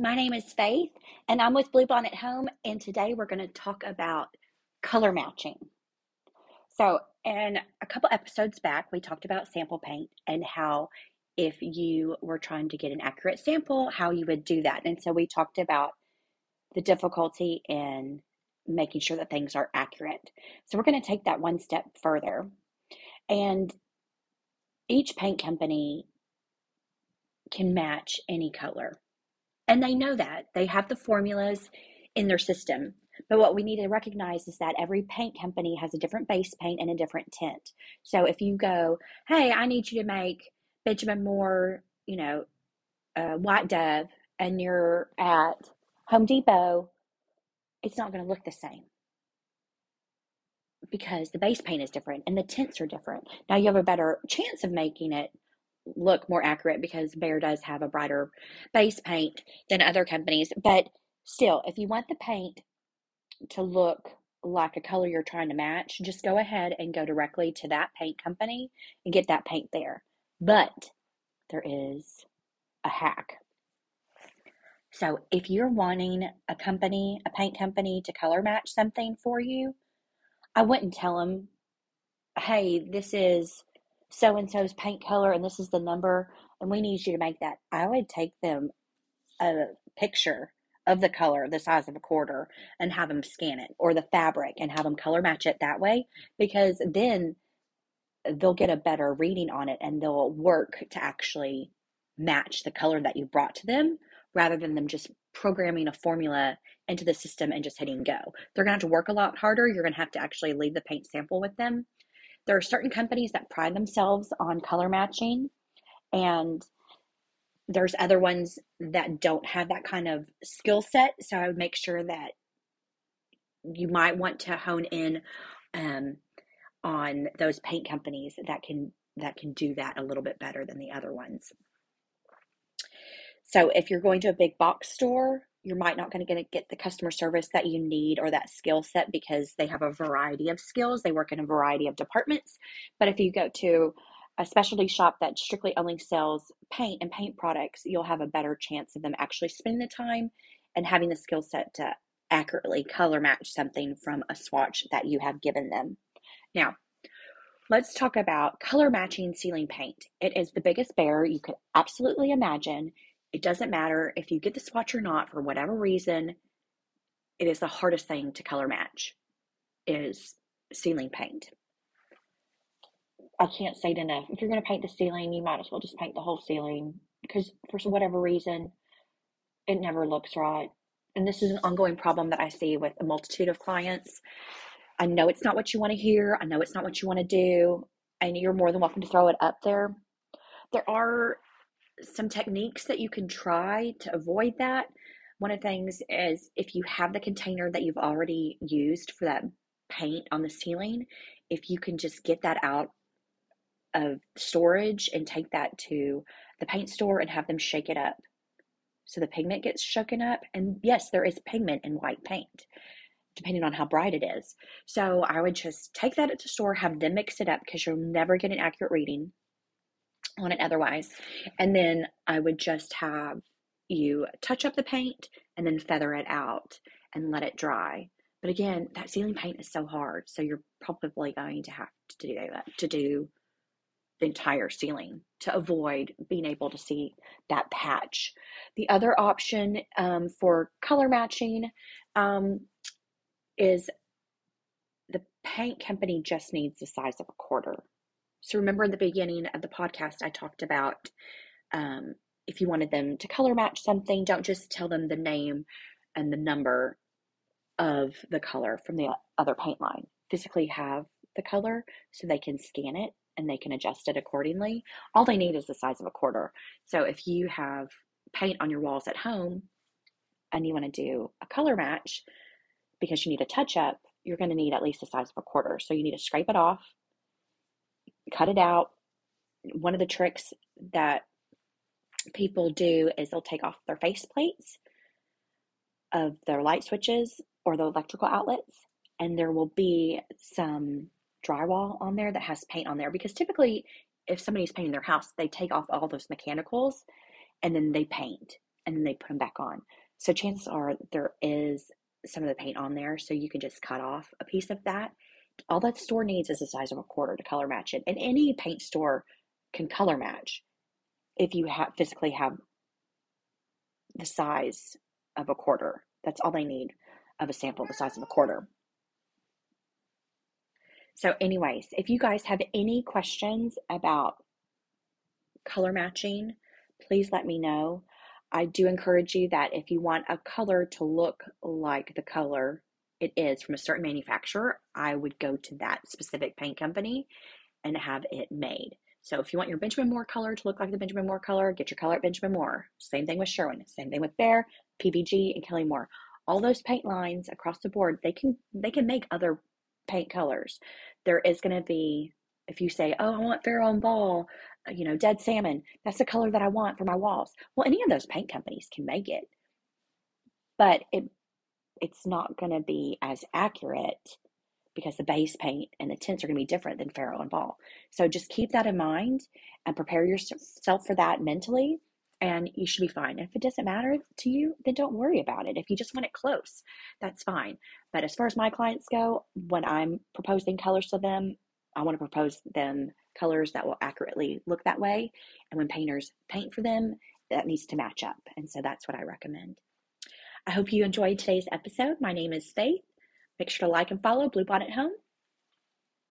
My name is Faith, and I'm with Bluebonnet at Home, and today we're going to talk about color matching. So, in a couple episodes back, we talked about sample paint and how if you were trying to get an accurate sample, how you would do that. And so we talked about the difficulty in making sure that things are accurate. So we're going to take that one step further. And each paint company can match any color. And they know that. They have the formulas in their system. But what we need to recognize is that every paint company has a different base paint and a different tint. So if you go, hey, I need you to make Benjamin Moore, White Dove, and you're at Home Depot, it's not going to look the same because the base paint is different and the tints are different. Now you have a better chance of making it look more accurate because Behr does have a brighter base paint than other companies. But still, if you want the paint to look like a color you're trying to match, just go ahead and go directly to that paint company and get that paint there. But there is a hack. So if you're wanting a paint company to color match something for you, I wouldn't tell them, hey, this is so-and-so's paint color and this is the number and we need you to make that. I would take them a picture of the color the size of a quarter and have them scan it, or the fabric, and have them color match it that way, because then they'll get a better reading on it and they'll work to actually match the color that you brought to them rather than them just programming a formula into the system and just hitting go. They're gonna have to work a lot harder. You're gonna have to actually leave the paint sample with them. There are certain companies that pride themselves on color matching, and there's other ones that don't have that kind of skill set. So I would make sure that you might want to hone in on those paint companies that can do that a little bit better than the other ones. So if you're going to a big box store, you might not going to get the customer service that you need or that skill set because they have a variety of skills. They work in a variety of departments. But if you go to a specialty shop that strictly only sells paint and paint products, you'll have a better chance of them actually spending the time and having the skill set to accurately color match something from a swatch that you have given them. Now, let's talk about color matching ceiling paint. It is the biggest bear you could absolutely imagine. It doesn't matter if you get the swatch or not, for whatever reason, it is the hardest thing to color match is ceiling paint. I can't say it enough. If you're going to paint the ceiling, you might as well just paint the whole ceiling because for whatever reason, it never looks right. And this is an ongoing problem that I see with a multitude of clients. I know it's not what you want to hear. I know it's not what you want to do. And you're more than welcome to throw it up there. There are some techniques that you can try to avoid that. One of the things is if you have the container that you've already used for that paint on the ceiling, if you can just get that out of storage and take that to the paint store and have them shake it up so the pigment gets shaken up. And yes, there is pigment in white paint depending on how bright it is, so I would just take that at the store, have them mix it up because you'll never get an accurate reading on it otherwise. And then I would just have you touch up the paint and then feather it out and let it dry. But again, that ceiling paint is so hard, so you're probably going to have to do that, to do the entire ceiling to avoid being able to see that patch. The other option for color matching is the paint company just needs the size of a quarter. So remember in the beginning of the podcast, I talked about if you wanted them to color match something, don't just tell them the name and the number of the color from the other paint line. Physically have the color so they can scan it and they can adjust it accordingly. All they need is the size of a quarter. So if you have paint on your walls at home and you want to do a color match because you need a touch up, you're going to need at least the size of a quarter. So you need to scrape it off, cut it out. One of the tricks that people do is they'll take off their face plates of their light switches or the electrical outlets, and there will be some drywall on there that has paint on there, because typically if somebody's painting their house, they take off all those mechanicals and then they paint and then they put them back on. So chances are there is some of the paint on there, so you can just cut off a piece of that. All that store needs is the size of a quarter to color match it, and any paint store can color match if you physically have the size of a quarter. That's all they need, of a sample the size of a quarter. So anyways, if you guys have any questions about color matching, please let me know. I do encourage you that if you want a color to look like the color it is from a certain manufacturer, I would go to that specific paint company and have it made. So if you want your Benjamin Moore color to look like the Benjamin Moore color, get your color at Benjamin Moore. Same thing with Sherwin, same thing with Behr, PBG, and Kelly Moore. All those paint lines across the board, they can make other paint colors. There is going to be, if you say, oh, I want Farrow and Ball, you know, Dead Salmon, that's the color that I want for my walls. Well, any of those paint companies can make it, but it's not going to be as accurate because the base paint and the tints are going to be different than Farrow and Ball. So just keep that in mind and prepare yourself for that mentally, and you should be fine. If it doesn't matter to you, then don't worry about it. If you just want it close, that's fine. But as far as my clients go, when I'm proposing colors to them, I want to propose them colors that will accurately look that way. And when painters paint for them, that needs to match up. And so that's what I recommend. I hope you enjoyed today's episode. My name is Faith. Make sure to like and follow Bluebonnet at Home.